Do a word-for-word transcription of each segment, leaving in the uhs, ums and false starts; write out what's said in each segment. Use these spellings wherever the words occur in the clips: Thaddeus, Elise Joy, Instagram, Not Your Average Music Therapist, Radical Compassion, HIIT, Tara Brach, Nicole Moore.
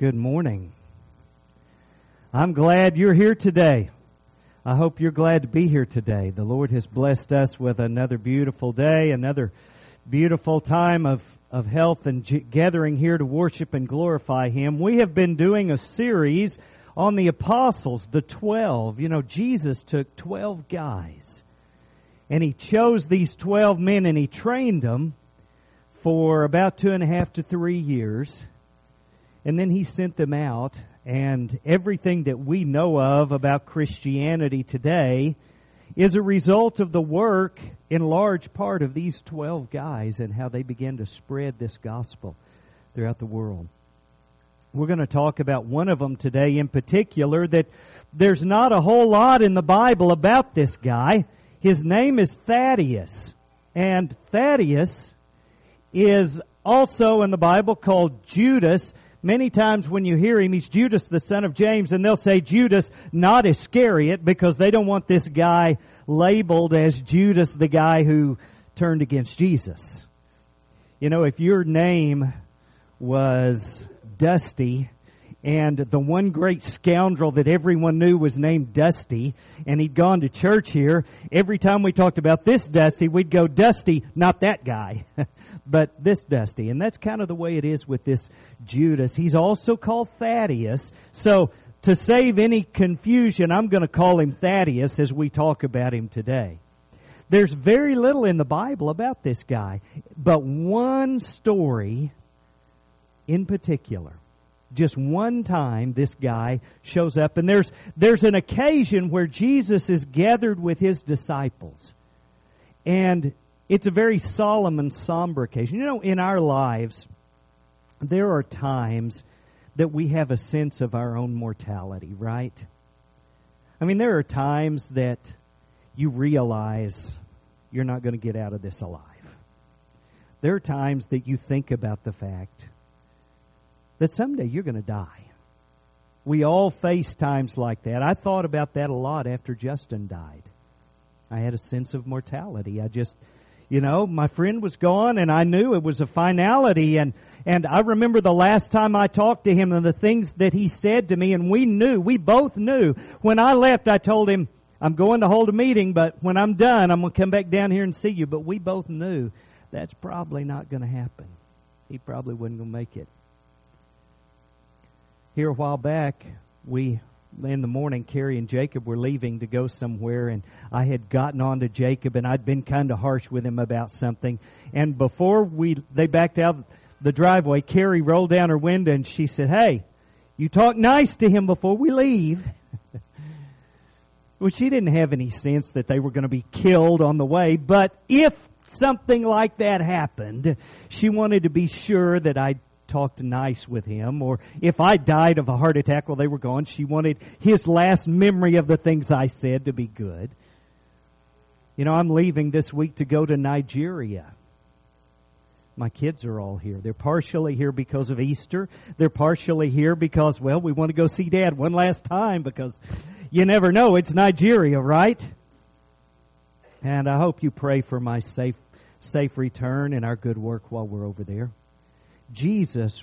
Good morning. I'm glad you're here today. I hope you're glad to be here today. The Lord has blessed us with another beautiful day, another beautiful time of, of health and g- gathering here to worship and glorify Him. We have been doing a series on the apostles, the twelve. You know, Jesus took twelve guys, and He chose these twelve men, and He trained them for about two and a half to three years. And then He sent them out, and everything that we know of about Christianity today is a result of the work, in large part, of these twelve guys and how they began to spread this gospel throughout the world. We're going to talk about one of them today in particular, that there's not a whole lot in the Bible about this guy. His name is Thaddeus, and Thaddeus is also in the Bible called Judas. Many times when you hear him, he's Judas, the son of James, and they'll say Judas, not Iscariot, because they don't want this guy labeled as Judas, the guy who turned against Jesus. You know, if your name was Dusty, and the one great scoundrel that everyone knew was named Dusty, and he'd gone to church here, every time we talked about this Dusty, we'd go, Dusty, not that guy, but this Dusty. And that's kind of the way it is with this Judas. He's also called Thaddeus. So to save any confusion, I'm going to call him Thaddeus as we talk about him today. There's very little in the Bible about this guy, but one story in particular. Just one time this guy shows up, and there's there's an occasion where Jesus is gathered with His disciples. And it's a very solemn and somber occasion. You know, in our lives, there are times that we have a sense of our own mortality, right? I mean, there are times that you realize you're not going to get out of this alive. There are times that you think about the fact that someday you're going to die. We all face times like that. I thought about that a lot after Justin died. I had a sense of mortality. I just, you know, my friend was gone, and I knew it was a finality. And, and I remember the last time I talked to him and the things that he said to me, and we knew, we both knew. When I left, I told him, I'm going to hold a meeting, but when I'm done, I'm going to come back down here and see you. But we both knew that's probably not going to happen. He probably wasn't going to make it. Here a while back, we, in the morning, Carrie and Jacob were leaving to go somewhere, and I had gotten on to Jacob, and I'd been kind of harsh with him about something. And before we they backed out the driveway, Carrie rolled down her window, and she said, hey, you talk nice to him before we leave. Well, she didn't have any sense that they were going to be killed on the way, but if something like that happened, she wanted to be sure that I'd talked nice with him, or if I died of a heart attack while they were gone, she wanted his last memory of the things I said to be good. You know, I'm leaving this week to go to Nigeria. My kids are all here. They're partially here because of Easter. They're partially here because, well, we want to go see Dad one last time, because you never know, it's Nigeria, right? And I hope you pray for my safe, safe return and our good work while we're over there. Jesus,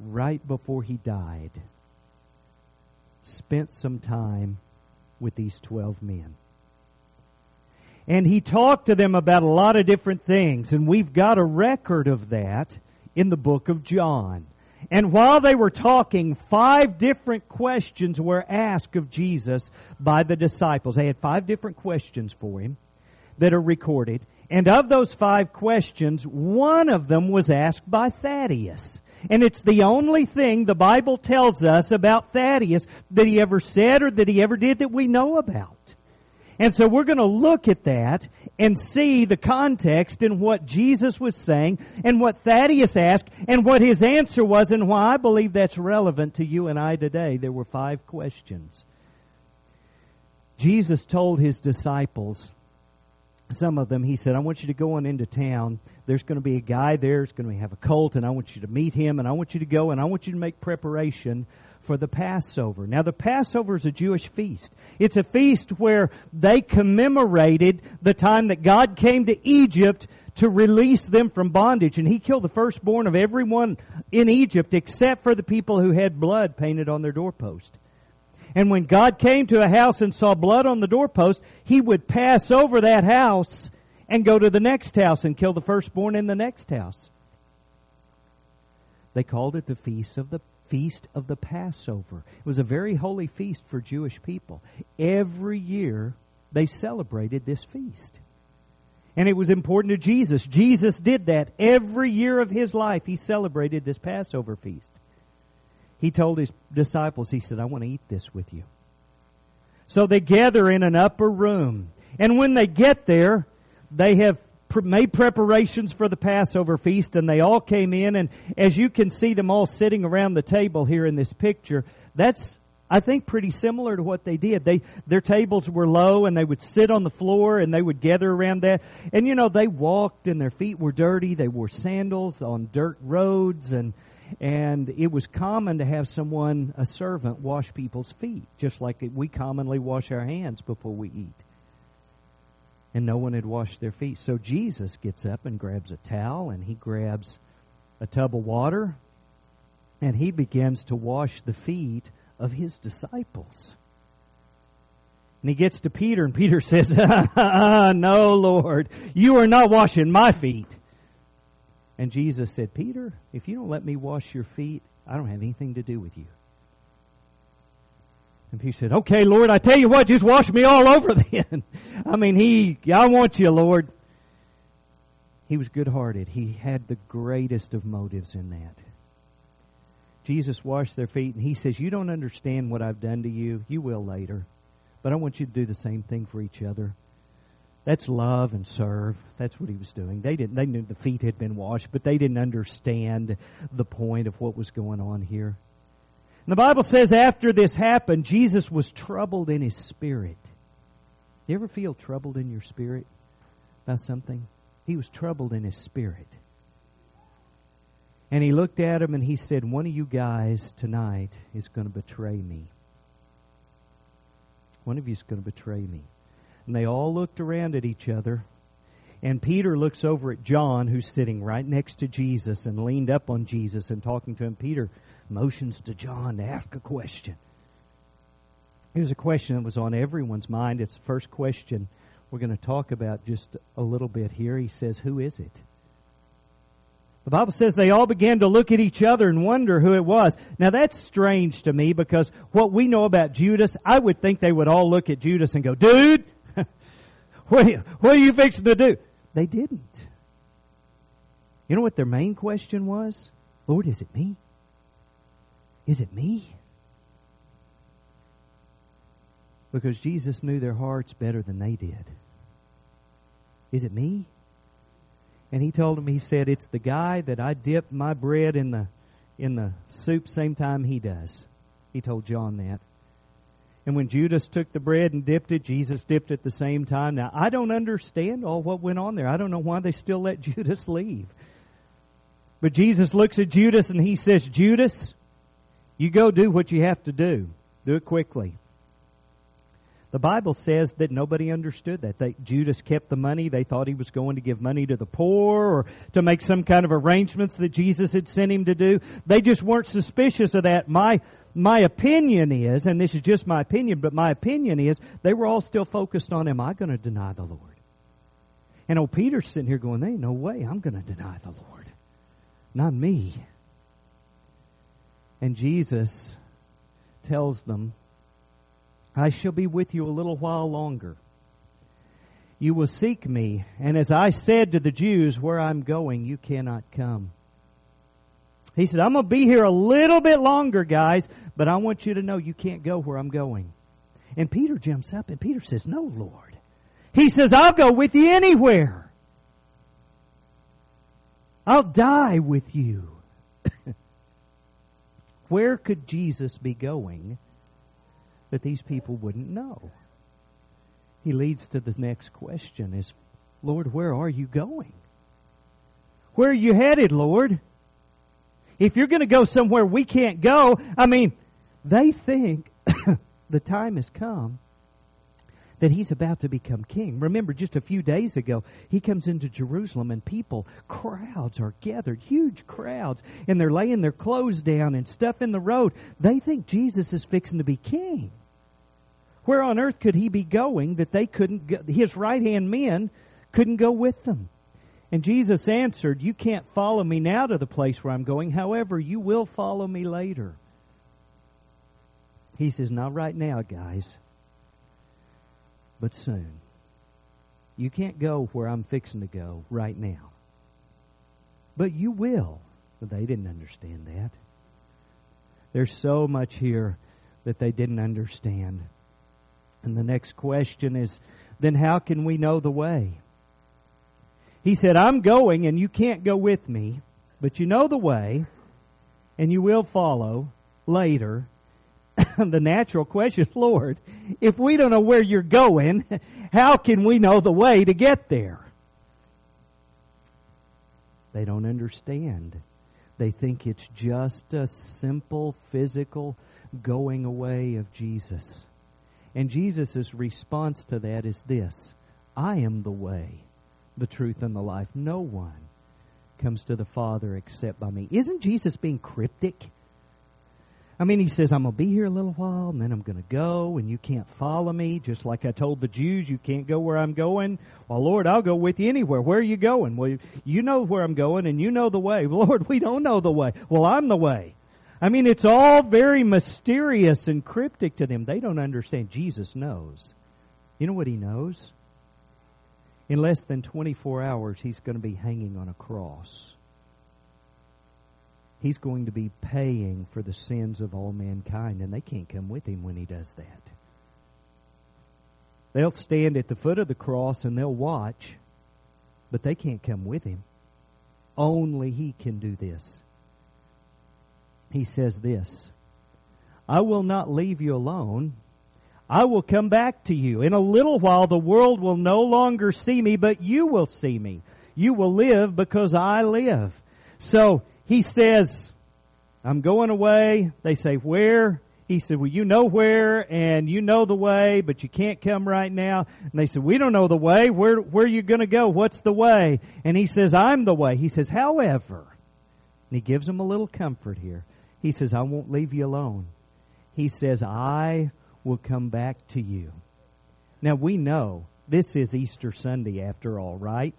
right before He died, spent some time with these twelve men. And He talked to them about a lot of different things, and we've got a record of that in the book of John. And while they were talking, five different questions were asked of Jesus by the disciples. They had five different questions for Him that are recorded. And of those five questions, one of them was asked by Thaddeus. And it's the only thing the Bible tells us about Thaddeus that he ever said or that he ever did that we know about. And so we're going to look at that and see the context in what Jesus was saying and what Thaddeus asked and what his answer was and why I believe that's relevant to you and I today. There were five questions. Jesus told His disciples, some of them, He said, I want you to go on into town. There's going to be a guy there who's going to have a colt, and I want you to meet him, and I want you to go, and I want you to make preparation for the Passover. Now, the Passover is a Jewish feast. It's a feast where they commemorated the time that God came to Egypt to release them from bondage. And he killed the firstborn of everyone in Egypt except for the people who had blood painted on their doorpost. And when God came to a house and saw blood on the doorpost, he would pass over that house and go to the next house and kill the firstborn in the next house. They called it the Feast of the Feast of the Passover. It was a very holy feast for Jewish people. Every year they celebrated this feast. And it was important to Jesus. Jesus did that every year of his life. He celebrated this Passover feast. He told his disciples, he said, I want to eat this with you. So they gather in an upper room. And when they get there, they have made preparations for the Passover feast, and they all came in. And as you can see them all sitting around the table here in this picture, that's, I think, pretty similar to what they did. They, their tables were low, and they would sit on the floor, and they would gather around that. And, you know, they walked, and their feet were dirty. They wore sandals on dirt roads, and and it was common to have someone, a servant, wash people's feet, just like we commonly wash our hands before we eat. And no one had washed their feet. So Jesus gets up and grabs a towel, and he grabs a tub of water, and he begins to wash the feet of his disciples. And he gets to Peter, and Peter says, No, Lord, you are not washing my feet. And Jesus said, Peter, if you don't let me wash your feet, I don't have anything to do with you. And Peter said, okay, Lord, I tell you what, just wash me all over then. I mean, he, I want you, Lord. He was good-hearted. He had the greatest of motives in that. Jesus washed their feet, and he says, you don't understand what I've done to you. You will later. But I want you to do the same thing for each other. That's love and serve. That's what he was doing. They didn't. They knew the feet had been washed, but they didn't understand the point of what was going on here. And the Bible says after this happened, Jesus was troubled in his spirit. You ever feel troubled in your spirit about something? He was troubled in his spirit. And he looked at him and he said, one of you guys tonight is going to betray me. One of you is going to betray me. And they all looked around at each other. And Peter looks over at John, who's sitting right next to Jesus and leaned up on Jesus and talking to him. Peter motions to John to ask a question. It was a question that was on everyone's mind. It's the first question we're going to talk about just a little bit here. He says, who is it? The Bible says they all began to look at each other and wonder who it was. Now, that's strange to me because what we know about Judas, I would think they would all look at Judas and go, dude, what are you, what are you fixing to do? They didn't. You know what their main question was? Lord, is it me? Is it me? Because Jesus knew their hearts better than they did. Is it me? And he told him, he said, it's the guy that I dipped my bread in the in the soup same time he does. He told John that. And when Judas took the bread and dipped it, Jesus dipped it at the same time. Now, I don't understand all what went on there. I don't know why they still let Judas leave. But Jesus looks at Judas and he says, Judas, you go do what you have to do. Do it quickly. The Bible says that nobody understood that. They, Judas kept the money. They thought he was going to give money to the poor or to make some kind of arrangements that Jesus had sent him to do. They just weren't suspicious of that. My, my opinion is, and this is just my opinion, but my opinion is they were all still focused on, am I going to deny the Lord? And old Peter's sitting here going, there ain't no way I'm going to deny the Lord. Not me. And Jesus tells them, I shall be with you a little while longer. You will seek me, and as I said to the Jews, where I'm going, you cannot come. He said, I'm going to be here a little bit longer, guys, but I want you to know you can't go where I'm going. And Peter jumps up, and Peter says, no, Lord. He says, I'll go with you anywhere. I'll die with you. Where could Jesus be going that these people wouldn't know? He leads to the next question is, Lord, where are you going? Where are you headed, Lord? If you're going to go somewhere we can't go, I mean, they think the time has come that he's about to become king. Remember, just a few days ago, he comes into Jerusalem and people, crowds are gathered, huge crowds, and they're laying their clothes down and stuff in the road. They think Jesus is fixing to be king. Where on earth could he be going that they couldn't go, his right-hand men couldn't go with them? And Jesus answered, "You can't follow me now to the place where I'm going. However, you will follow me later." He says, "Not right now, guys, but soon. You can't go where I'm fixing to go right now. But you will." But they didn't understand that. There's so much here that they didn't understand. And the next question is, then how can we know the way? He said, "I'm going and you can't go with me, but you know the way and you will follow later." The natural question, Lord, if we don't know where you're going, how can we know the way to get there? They don't understand. They think it's just a simple physical going away of Jesus. And Jesus' response to that is this: "I am the way, the truth, and the life. No one comes to the Father except by me." Isn't Jesus being cryptic? I mean, he says, "I'm going to be here a little while, and then I'm going to go, and you can't follow me. Just like I told the Jews, you can't go where I'm going. Well, Lord, I'll go with you anywhere. Where are you going?" "Well, you know where I'm going, and you know the way." "Lord, we don't know the way." "Well, I'm the way." I mean, it's all very mysterious and cryptic to them. They don't understand. Jesus knows. You know what he knows? In less than twenty-four hours, he's going to be hanging on a cross. He's going to be paying for the sins of all mankind, and they can't come with him when he does that. They'll stand at the foot of the cross and they'll watch, but they can't come with him. Only he can do this. He says this: "I will not leave you alone. I will come back to you. In a little while the world will no longer see me, but you will see me. You will live because I live." So he says, "I'm going away." They say, "Where?" He said, "Well, you know where, and you know the way, but you can't come right now." And they said, "We don't know the way. Where, where are you going to go? What's the way?" And he says, "I'm the way." He says, "However," and he gives them a little comfort here. He says, "I won't leave you alone." He says, "I will come back to you." Now, we know this is Easter Sunday after all, right?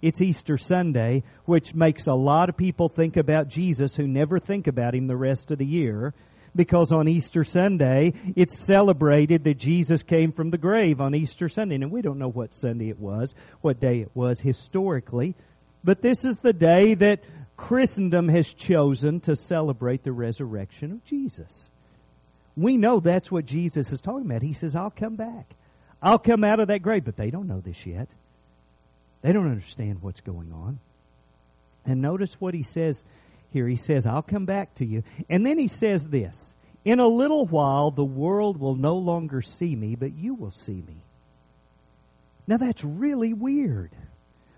It's Easter Sunday, which makes a lot of people think about Jesus who never think about him the rest of the year, because on Easter Sunday, it's celebrated that Jesus came from the grave on Easter Sunday. And we don't know what Sunday it was, what day it was historically, but this is the day that Christendom has chosen to celebrate the resurrection of Jesus. We know that's what Jesus is talking about. He says, "I'll come back. I'll come out of that grave." But they don't know this yet. They don't understand what's going on. And notice what he says here. He says, "I'll come back to you." And then he says this: "In a little while, the world will no longer see me, but you will see me." Now that's really weird,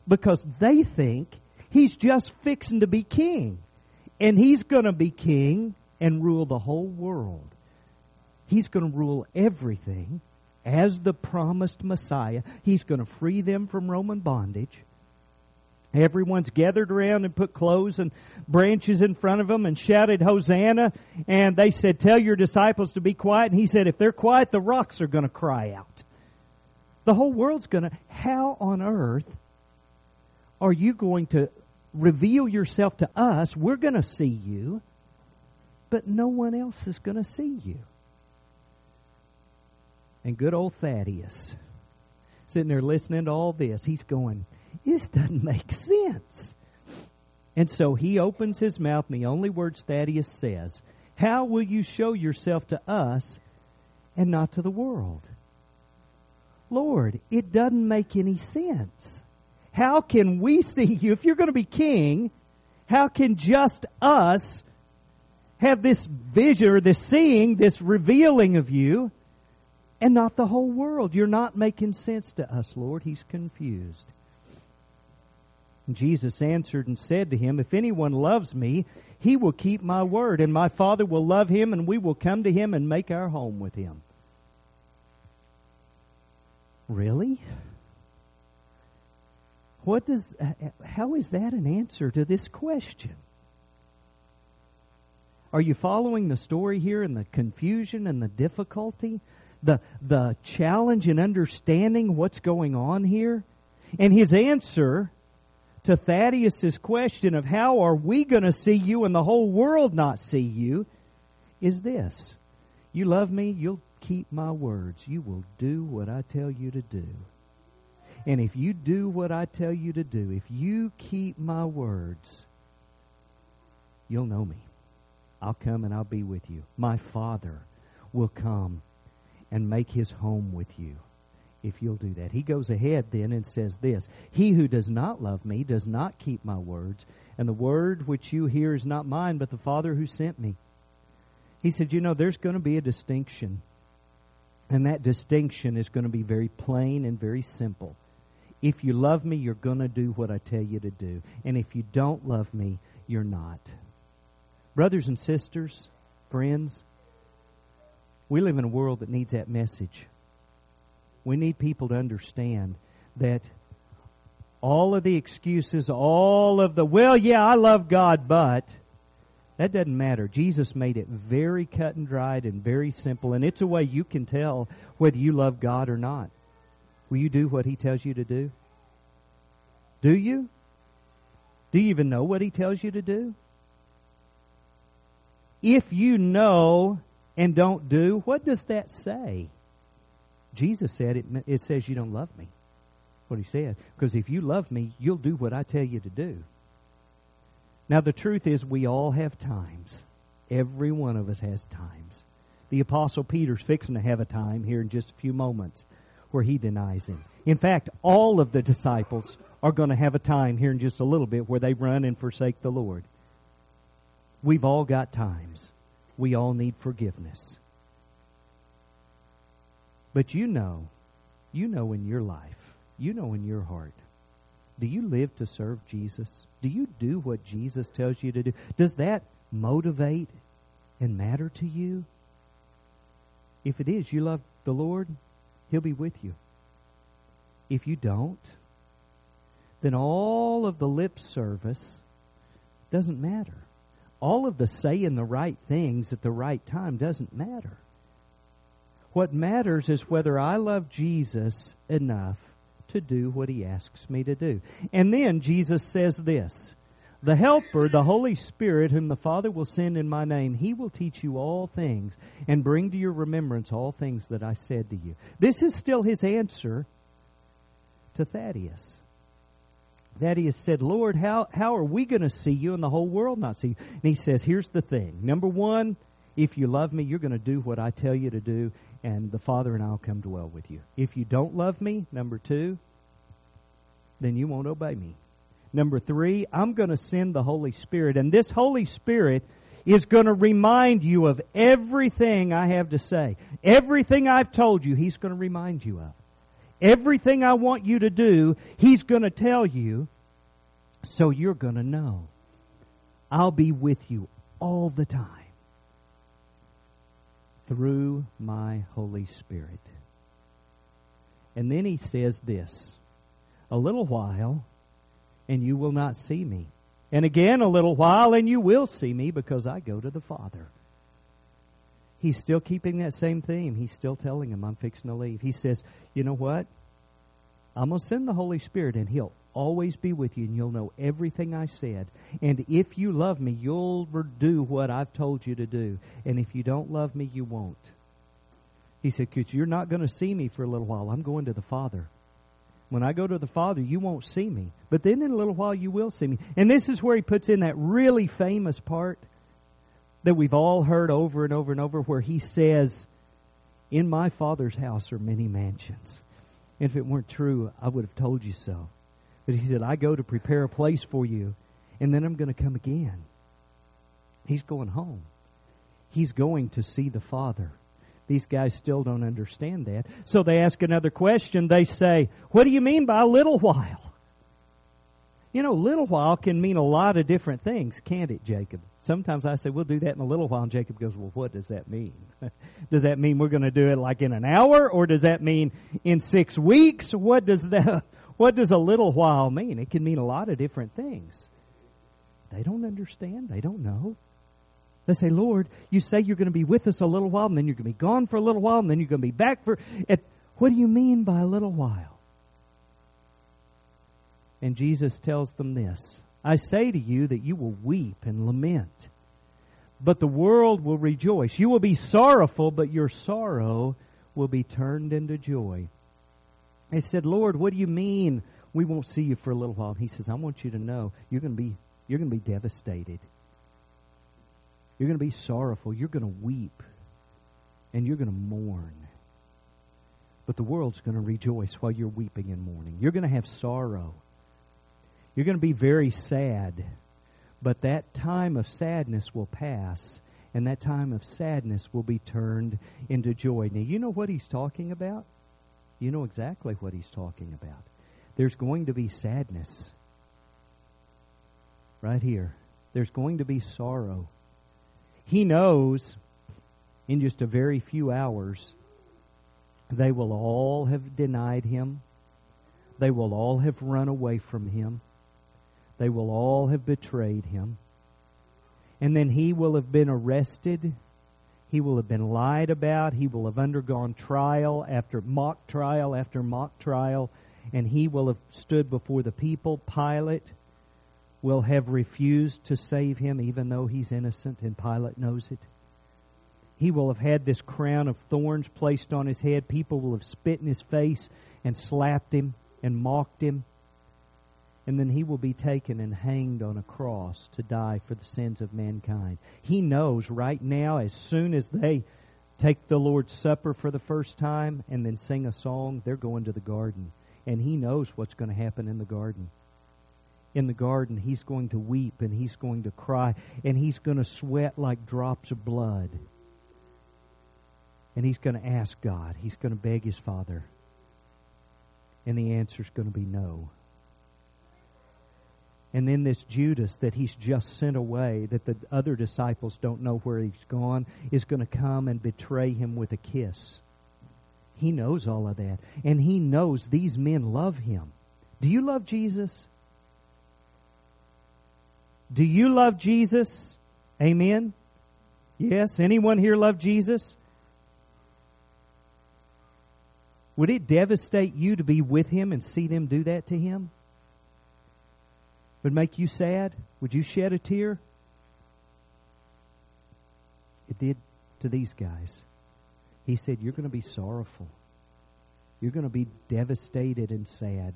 because they think he's just fixing to be king, and he's going to be king and rule the whole world. He's going to rule everything as the promised Messiah. He's going to free them from Roman bondage. Everyone's gathered around and put clothes and branches in front of them and shouted, "Hosanna." And they said, "Tell your disciples to be quiet." And he said, "If they're quiet, the rocks are going to cry out." The whole world's going to... How on earth are you going to reveal yourself to us? We're going to see you, but no one else is going to see you. And good old Thaddeus, sitting there listening to all this, he's going, "This doesn't make sense." And so he opens his mouth, and the only words Thaddeus says, "How will you show yourself to us and not to the world?" Lord, it doesn't make any sense. How can we see you? If you're going to be king, how can just us have this vision or this seeing, this revealing of you, and not the whole world? You're not making sense to us, Lord. He's confused. And Jesus answered and said to him, "If anyone loves me, he will keep my word, and my Father will love him, and we will come to him and make our home with him." Really? What does, how is that an answer to this question? Are you following the story here and the confusion and the difficulty? The, the challenge in understanding what's going on here? And his answer to Thaddeus' question of how are we going to see you and the whole world not see you is this. You love me, you'll keep my words. You will do what I tell you to do. And if you do what I tell you to do, if you keep my words, you'll know me. I'll come and I'll be with you. My Father will come and make his home with you if you'll do that. He goes ahead then and says this, he who does not love me does not keep my words, and the word which you hear is not mine, but the Father who sent me. He said, you know, there's going to be a distinction, and that distinction is going to be very plain and very simple. If you love me, you're going to do what I tell you to do, and if you don't love me, you're not. Brothers and sisters, friends, we live in a world that needs that message. We need people to understand that all of the excuses, all of the, well, yeah, I love God, but that doesn't matter. Jesus made it very cut and dried and very simple, and it's a way you can tell whether you love God or not. Will you do what He tells you to do? Do you? Do you even know what He tells you to do? If you know and don't do, what does that say? Jesus said it, it says you don't love me. What He said. Because if you love me, you'll do what I tell you to do. Now the truth is we all have times. Every one of us has times. The Apostle Peter's fixing to have a time here in just a few moments where he denies Him. In fact, all of the disciples are going to have a time here in just a little bit where they run and forsake the Lord. We've all got times. We all need forgiveness. But you know, you know in your life, you know in your heart, do you live to serve Jesus? Do you do what Jesus tells you to do? Does that motivate and matter to you? If it is, you love the Lord, He'll be with you. If you don't, then all of the lip service doesn't matter. All of the saying the right things at the right time doesn't matter. What matters is whether I love Jesus enough to do what He asks me to do. And then Jesus says this, the Helper, the Holy Spirit, whom the Father will send in my name, He will teach you all things and bring to your remembrance all things that I said to you. This is still His answer to Thaddeus. Thaddeus said, Lord, how, how are we going to see you and the whole world not see you? And He says, here's the thing. Number one, if you love me, you're going to do what I tell you to do, and the Father and I will come dwell with you. If you don't love me, number two, then you won't obey me. Number three, I'm going to send the Holy Spirit, and this Holy Spirit is going to remind you of everything I have to say. Everything I've told you, He's going to remind you of. Everything I want you to do, He's going to tell you, so you're going to know. I'll be with you all the time through my Holy Spirit. And then He says this, a little while, and you will not see me. And again a little while, and you will see me, because I go to the Father. He's still keeping that same theme. He's still telling him, I'm fixing to leave. He says, you know what? I'm going to send the Holy Spirit, and He'll always be with you, and you'll know everything I said. And if you love me, you'll do what I've told you to do. And if you don't love me, you won't. He said, because you're not going to see me for a little while. I'm going to the Father. When I go to the Father, you won't see me. But then in a little while, you will see me. And this is where He puts in that really famous part that we've all heard over and over and over, where He says, in my Father's house are many mansions. If it weren't true, I would have told you so. But He said, I go to prepare a place for you, and then I'm going to come again. He's going home. He's going to see the Father. These guys still don't understand that. So they ask another question. They say, what do you mean by a little while? You know, little while can mean a lot of different things, can't it, Jacob? Sometimes I say, we'll do that in a little while, and Jacob goes, well, what does that mean? Does that mean we're going to do it like in an hour, or does that mean in six weeks? What does that, what does a little while mean? It can mean a lot of different things. They don't understand. They don't know. They say, Lord, you say you're going to be with us a little while, and then you're going to be gone for a little while, and then you're going to be back for... At, what do you mean by a little while? And Jesus tells them this, I say to you that you will weep and lament, but the world will rejoice. You will be sorrowful, but your sorrow will be turned into joy. They said, Lord, what do you mean we won't see you for a little while? He says, I want you to know you're going to be, you're going to be devastated. You're going to be sorrowful. You're going to weep, and you're going to mourn. But the world's going to rejoice while you're weeping and mourning. You're going to have sorrow. You're going to be very sad, but that time of sadness will pass, and that time of sadness will be turned into joy. Now, you know what he's talking about? You know exactly what he's talking about. There's going to be sadness right here. There's going to be sorrow. He knows in just a very few hours they will all have denied him. They will all have run away from him. They will all have betrayed him. And then he will have been arrested. He will have been lied about. He will have undergone trial after mock trial after mock trial. And he will have stood before the people. Pilate will have refused to save him, even though he's innocent, and Pilate knows it. He will have had this crown of thorns placed on his head. People will have spit in his face and slapped him and mocked him. And then he will be taken and hanged on a cross to die for the sins of mankind. He knows right now, as soon as they take the Lord's Supper for the first time and then sing a song, they're going to the garden. And he knows what's going to happen in the garden. In the garden, he's going to weep and he's going to cry and he's going to sweat like drops of blood. And he's going to ask God. He's going to beg his Father. And the answer's going to be no. And then this Judas that he's just sent away, that the other disciples don't know where he's gone, is going to come and betray him with a kiss. He knows all of that. And he knows these men love him. Do you love Jesus? Do you love Jesus? Amen? Yes? Anyone here love Jesus? Would it devastate you to be with him and see them do that to him? Would it make you sad? Would you shed a tear? It did to these guys. He said, you're going to be sorrowful. You're going to be devastated and sad.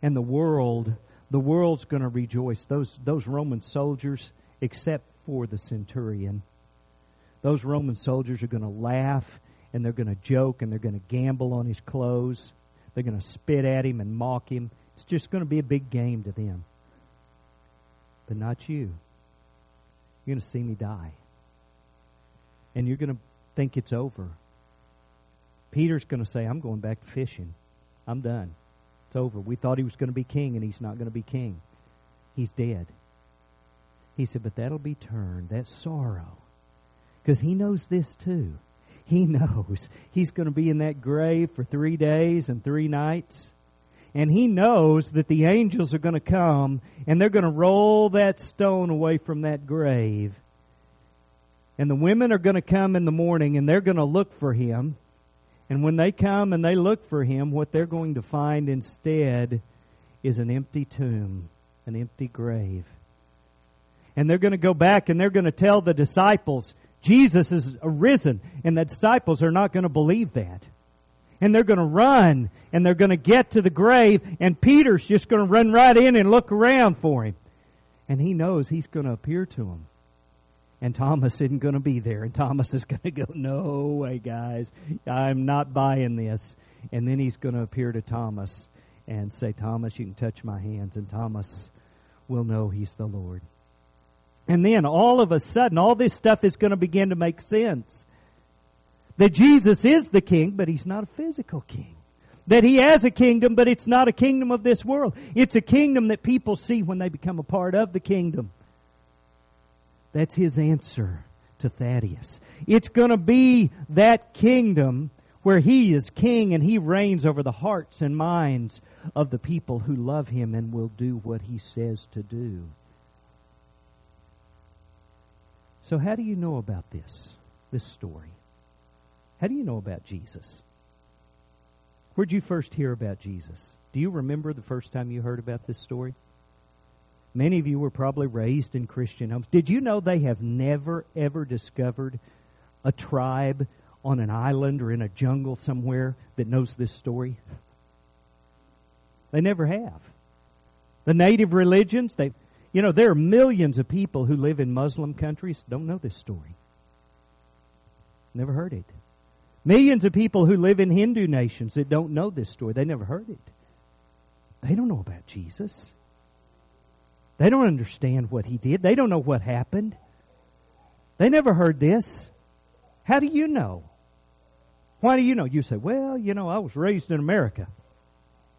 And the world, the world's going to rejoice. Those, those Roman soldiers, except for the centurion, those Roman soldiers are going to laugh. And they're going to joke and they're going to gamble on his clothes. They're going to spit at him and mock him. It's just going to be a big game to them. But not you. You're going to see me die. And you're going to think it's over. Peter's going to say, I'm going back to fishing. I'm done. It's over. We thought he was going to be king and he's not going to be king. He's dead. He said, but that'll be turned, that sorrow. Because he knows this too. He knows he's going to be in that grave for three days and three nights. And he knows that the angels are going to come and they're going to roll that stone away from that grave. And the women are going to come in the morning and they're going to look for him. And when they come and they look for him, what they're going to find instead is an empty tomb, an empty grave. And they're going to go back and they're going to tell the disciples, Jesus is arisen, and the disciples are not going to believe that. And they're going to run, and they're going to get to the grave, and Peter's just going to run right in and look around for him. And he knows he's going to appear to him. And Thomas isn't going to be there, and Thomas is going to go, no way, guys, I'm not buying this. And then he's going to appear to Thomas and say, Thomas, you can touch my hands, and Thomas will know he's the Lord. And then all of a sudden, all this stuff is going to begin to make sense. That Jesus is the king, but he's not a physical king. That he has a kingdom, but it's not a kingdom of this world. It's a kingdom that people see when they become a part of the kingdom. That's his answer to Thaddeus. It's going to be that kingdom where he is king and he reigns over the hearts and minds of the people who love him and will do what he says to do. So how do you know about this, this story? How do you know about Jesus? Where'd you first hear about Jesus? Do you remember the first time you heard about this story? Many of you were probably raised in Christian homes. Did you know they have never, ever discovered a tribe on an island or in a jungle somewhere that knows this story? They never have. The native religions, they, you know, there are millions of people who live in Muslim countries don't know this story. Never heard it. Millions of people who live in Hindu nations that don't know this story, they never heard it. They don't know about Jesus. They don't understand what he did. They don't know what happened. They never heard this. How do you know? Why do you know? You say, well, you know, I was raised in America.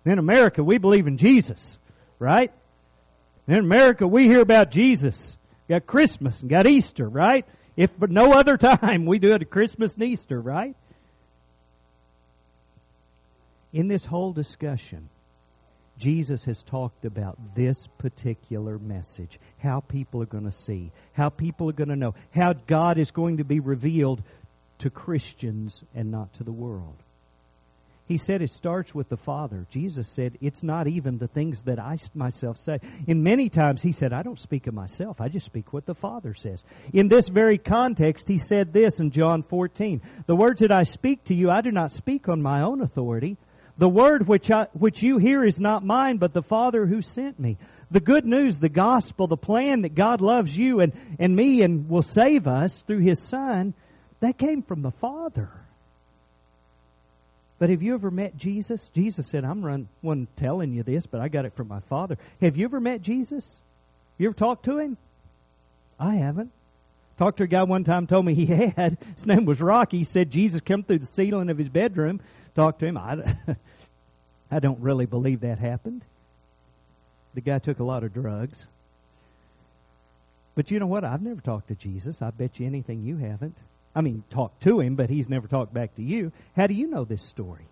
In America, we believe in Jesus, right? In America, we hear about Jesus. We got Christmas and got Easter, right? If but no other time, we do it at Christmas and Easter, right? In this whole discussion, Jesus has talked about this particular message, how people are going to see, how people are going to know, how God is going to be revealed to Christians and not to the world. He said it starts with the Father. Jesus said, it's not even the things that I myself say. And many times he said, I don't speak of myself. I just speak what the Father says. In this very context, he said this in John fourteen. The words that I speak to you, I do not speak on my own authority. The word which I, which you hear is not mine, but the Father who sent me. The good news, the gospel, the plan that God loves you and, and me and will save us through His Son, that came from the Father. But have you ever met Jesus? Jesus said, I'm run, one telling you this, but I got it from my Father. Have you ever met Jesus? You ever talked to Him? I haven't. Talked to a guy one time, told me he had. His name was Rocky. He said Jesus come through the ceiling of his bedroom. Talked to him. I, I don't really believe that happened. The guy took a lot of drugs. But you know what? I've never talked to Jesus. I bet you anything you haven't. I mean, talked to him, but he's never talked back to you. How do you know this story?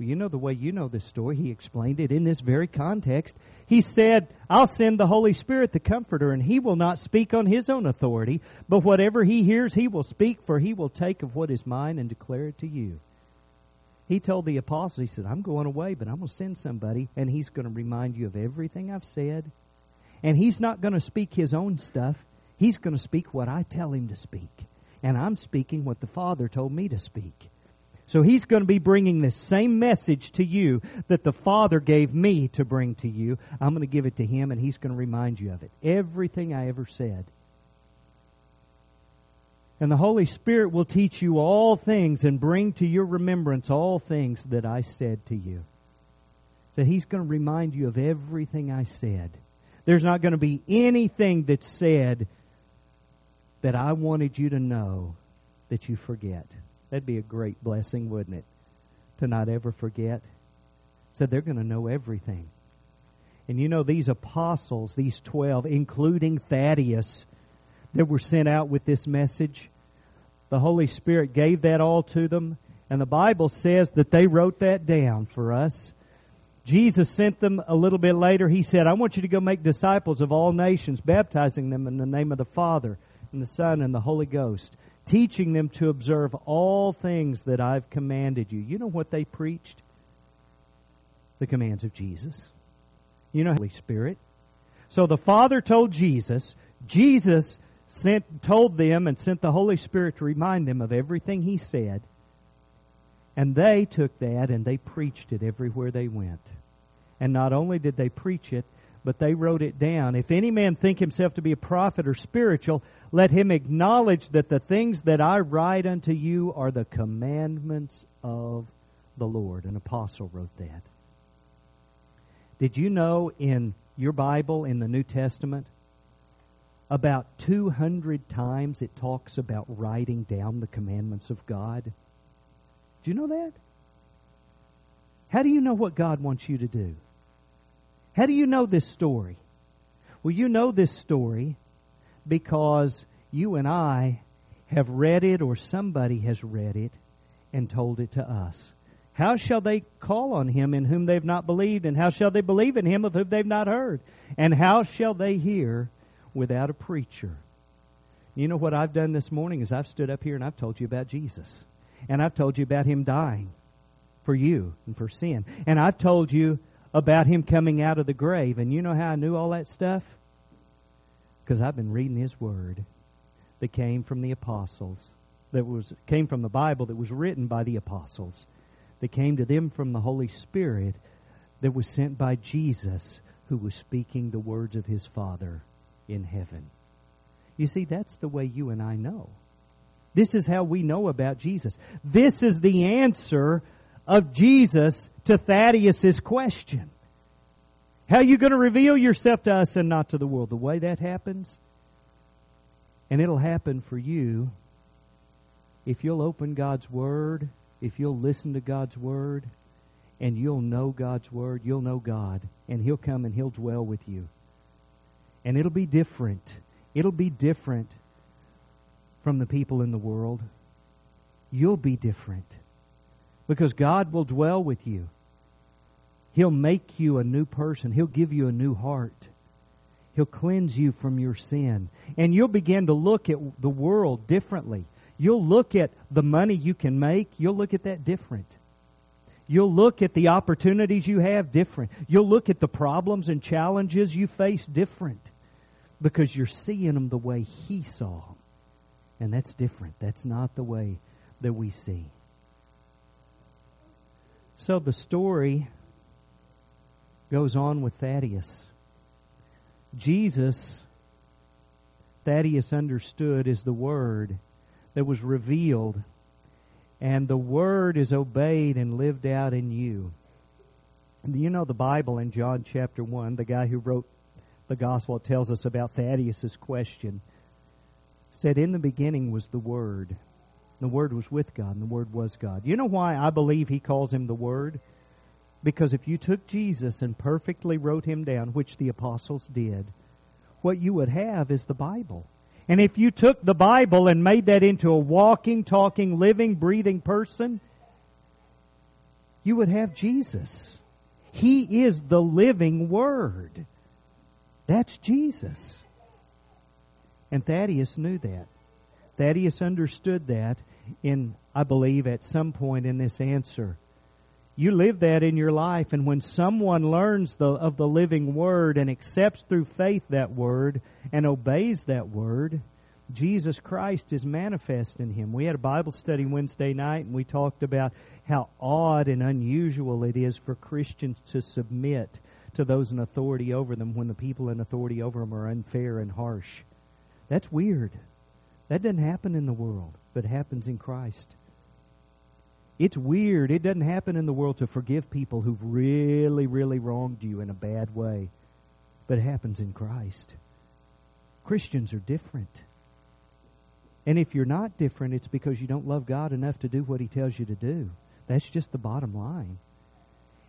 Well, you know the way you know this story. He explained it in this very context. He said, I'll send the Holy Spirit, the Comforter, and He will not speak on His own authority, but whatever He hears, He will speak, for He will take of what is mine and declare it to you. He told the apostles, He said, I'm going away, but I'm going to send somebody, and He's going to remind you of everything I've said. And He's not going to speak His own stuff. He's going to speak what I tell Him to speak. And I'm speaking what the Father told me to speak. So He's going to be bringing this same message to you that the Father gave me to bring to you. I'm going to give it to Him, and He's going to remind you of it. Everything I ever said. And the Holy Spirit will teach you all things and bring to your remembrance all things that I said to you. So He's going to remind you of everything I said. There's not going to be anything that's said that I wanted you to know that you forget. That'd be a great blessing, wouldn't it? To not ever forget. So they're going to know everything. And you know, these apostles, these twelve, including Thaddeus, that were sent out with this message, the Holy Spirit gave that all to them. And the Bible says that they wrote that down for us. Jesus sent them a little bit later. He said, I want you to go make disciples of all nations, baptizing them in the name of the Father and the Son and the Holy Ghost, teaching them to observe all things that I've commanded you. You know what they preached? The commands of Jesus. You know, the Holy Spirit. So the Father told Jesus. Jesus sent, told them and sent the Holy Spirit to remind them of everything He said. And they took that and they preached it everywhere they went. And not only did they preach it, but they wrote it down. If any man think himself to be a prophet or spiritual, let him acknowledge that the things that I write unto you are the commandments of the Lord. An apostle wrote that. Did you know in your Bible, in the New Testament, about two hundred times it talks about writing down the commandments of God? Do you know that? How do you know what God wants you to do? How do you know this story? Well, you know this story because you and I have read it, or somebody has read it and told it to us. How shall they call on him in whom they've not believed? And how shall they believe in him of whom they've not heard? And how shall they hear without a preacher? You know what I've done this morning is I've stood up here and I've told you about Jesus. And I've told you about him dying for you and for sin. And I've told you about him coming out of the grave. And you know how I knew all that stuff? Because I've been reading his word that came from the apostles, that was came from the Bible that was written by the apostles, that came to them from the Holy Spirit, that was sent by Jesus, who was speaking the words of his Father in heaven. You see, that's the way you and I know. This is how we know about Jesus. This is the answer of Jesus to Thaddeus' question. How are you going to reveal yourself to us and not to the world? The way that happens, and it'll happen for you, if you'll open God's Word, if you'll listen to God's Word, and you'll know God's Word, you'll know God, and He'll come and He'll dwell with you. And it'll be different. It'll be different from the people in the world. You'll be different because God will dwell with you. He'll make you a new person. He'll give you a new heart. He'll cleanse you from your sin. And you'll begin to look at the world differently. You'll look at the money you can make. You'll look at that different. You'll look at the opportunities you have different. You'll look at the problems and challenges you face different because you're seeing them the way He saw them. And that's different. That's not the way that we see. So the story goes on with Thaddeus. Jesus, Thaddeus understood, is the Word that was revealed, and the Word is obeyed and lived out in you. You know the Bible in John chapter one, the guy who wrote the Gospel tells us about Thaddeus' question. Said, in the beginning was the Word. The Word was with God, and the Word was God. You know why I believe he calls him the Word? Because if you took Jesus and perfectly wrote him down, which the apostles did, what you would have is the Bible. And if you took the Bible and made that into a walking, talking, living, breathing person, you would have Jesus. He is the living Word. That's Jesus. And Thaddeus knew that. Thaddeus understood that in, I believe, at some point in this answer. You live that in your life, and when someone learns the, of the living Word and accepts through faith that Word and obeys that Word, Jesus Christ is manifest in him. We had a Bible study Wednesday night, and we talked about how odd and unusual it is for Christians to submit to those in authority over them when the people in authority over them are unfair and harsh. That's weird. That doesn't happen in the world, but it happens in Christ. It's weird. It doesn't happen in the world to forgive people who've really, really wronged you in a bad way. But it happens in Christ. Christians are different. And if you're not different, it's because you don't love God enough to do what He tells you to do. That's just the bottom line.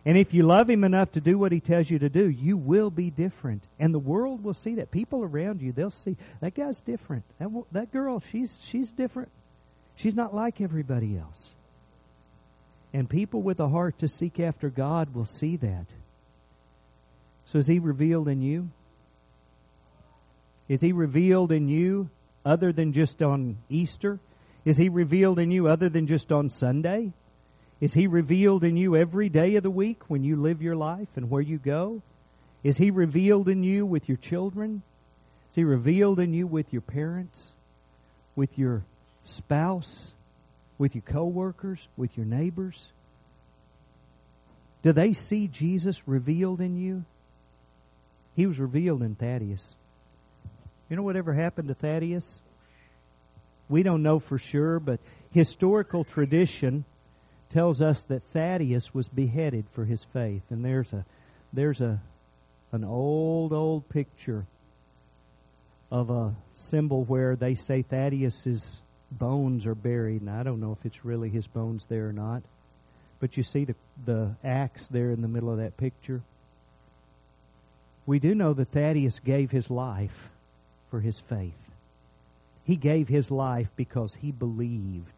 And if you love Him enough to do what He tells you to do, you will be different. And the world will see that. People around you, they'll see, that guy's different. That, that girl, she's, she's different. She's not like everybody else. And people with a heart to seek after God will see that. So is He revealed in you? Is He revealed in you other than just on Easter? Is He revealed in you other than just on Sunday? Is He revealed in you every day of the week when you live your life and where you go? Is He revealed in you with your children? Is He revealed in you with your parents, with your spouse, with your co-workers, with your neighbors? Do they see Jesus revealed in you? He was revealed in Thaddeus. You know whatever happened to Thaddeus? We don't know for sure, but historical tradition tells us that Thaddeus was beheaded for his faith. And there's a there's a an old, old picture of a symbol where they say Thaddeus is bones are buried, and I don't know if it's really his bones there or not. But you see the, the axe there in the middle of that picture. We do know that Thaddeus gave his life for his faith. He gave his life because he believed.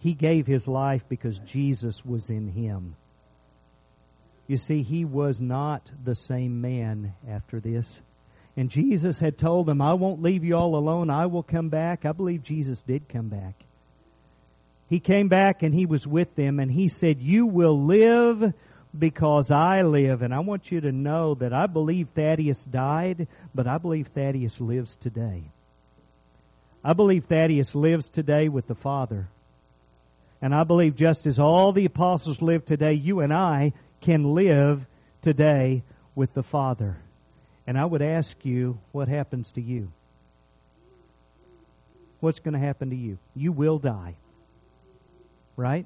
He gave his life because Jesus was in him. You see, he was not the same man after this. And Jesus had told them, I won't leave you all alone. I will come back. I believe Jesus did come back. He came back and he was with them and he said, you will live because I live. And I want you to know that I believe Thaddeus died, but I believe Thaddeus lives today. I believe Thaddeus lives today with the Father. And I believe just as all the apostles live today, you and I can live today with the Father. And I would ask you, what happens to you? What's going to happen to you? You will die. Right?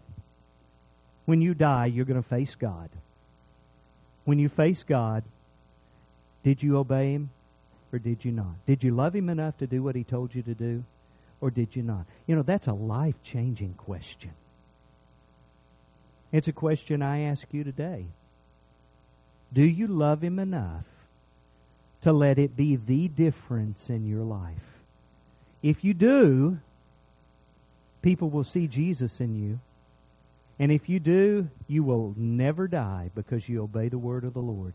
When you die, you're going to face God. When you face God, did you obey Him or did you not? Did you love Him enough to do what He told you to do or did you not? You know, that's a life-changing question. It's a question I ask you today. Do you love Him enough to let it be the difference in your life? If you do, people will see Jesus in you. And if you do, you will never die because you obey the word of the Lord.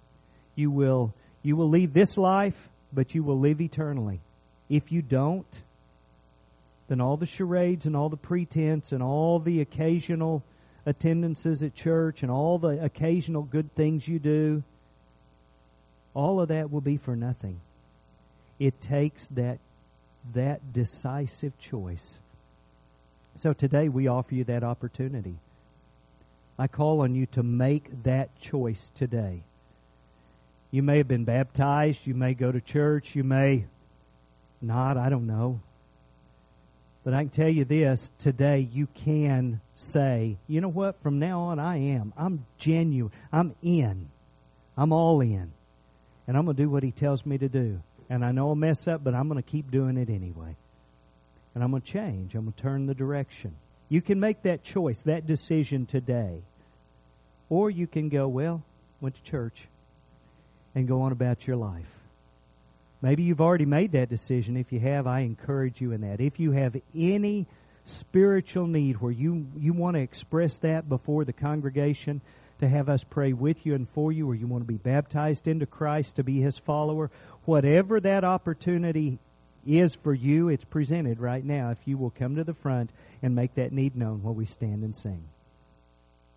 You will, you will leave this life, but you will live eternally. If you don't, then all the charades and all the pretense and all the occasional attendances at church and all the occasional good things you do, all of that will be for nothing. It takes that, that decisive choice. So today we offer you that opportunity. I call on you to make that choice today. You may have been baptized. You may go to church. You may not. I don't know. But I can tell you this. Today you can say, you know what? From now on I am. I'm genuine. I'm in. I'm all in. And I'm going to do what He tells me to do. And I know I'll mess up, but I'm going to keep doing it anyway. And I'm going to change. I'm going to turn the direction. You can make that choice, that decision today. Or you can go, well, went to church and go on about your life. Maybe you've already made that decision. If you have, I encourage you in that. If you have any spiritual need where you, you want to express that before the congregation, to have us pray with you and for you, or you want to be baptized into Christ to be His follower, whatever that opportunity is for you, it's presented right now if you will come to the front and make that need known while we stand and sing.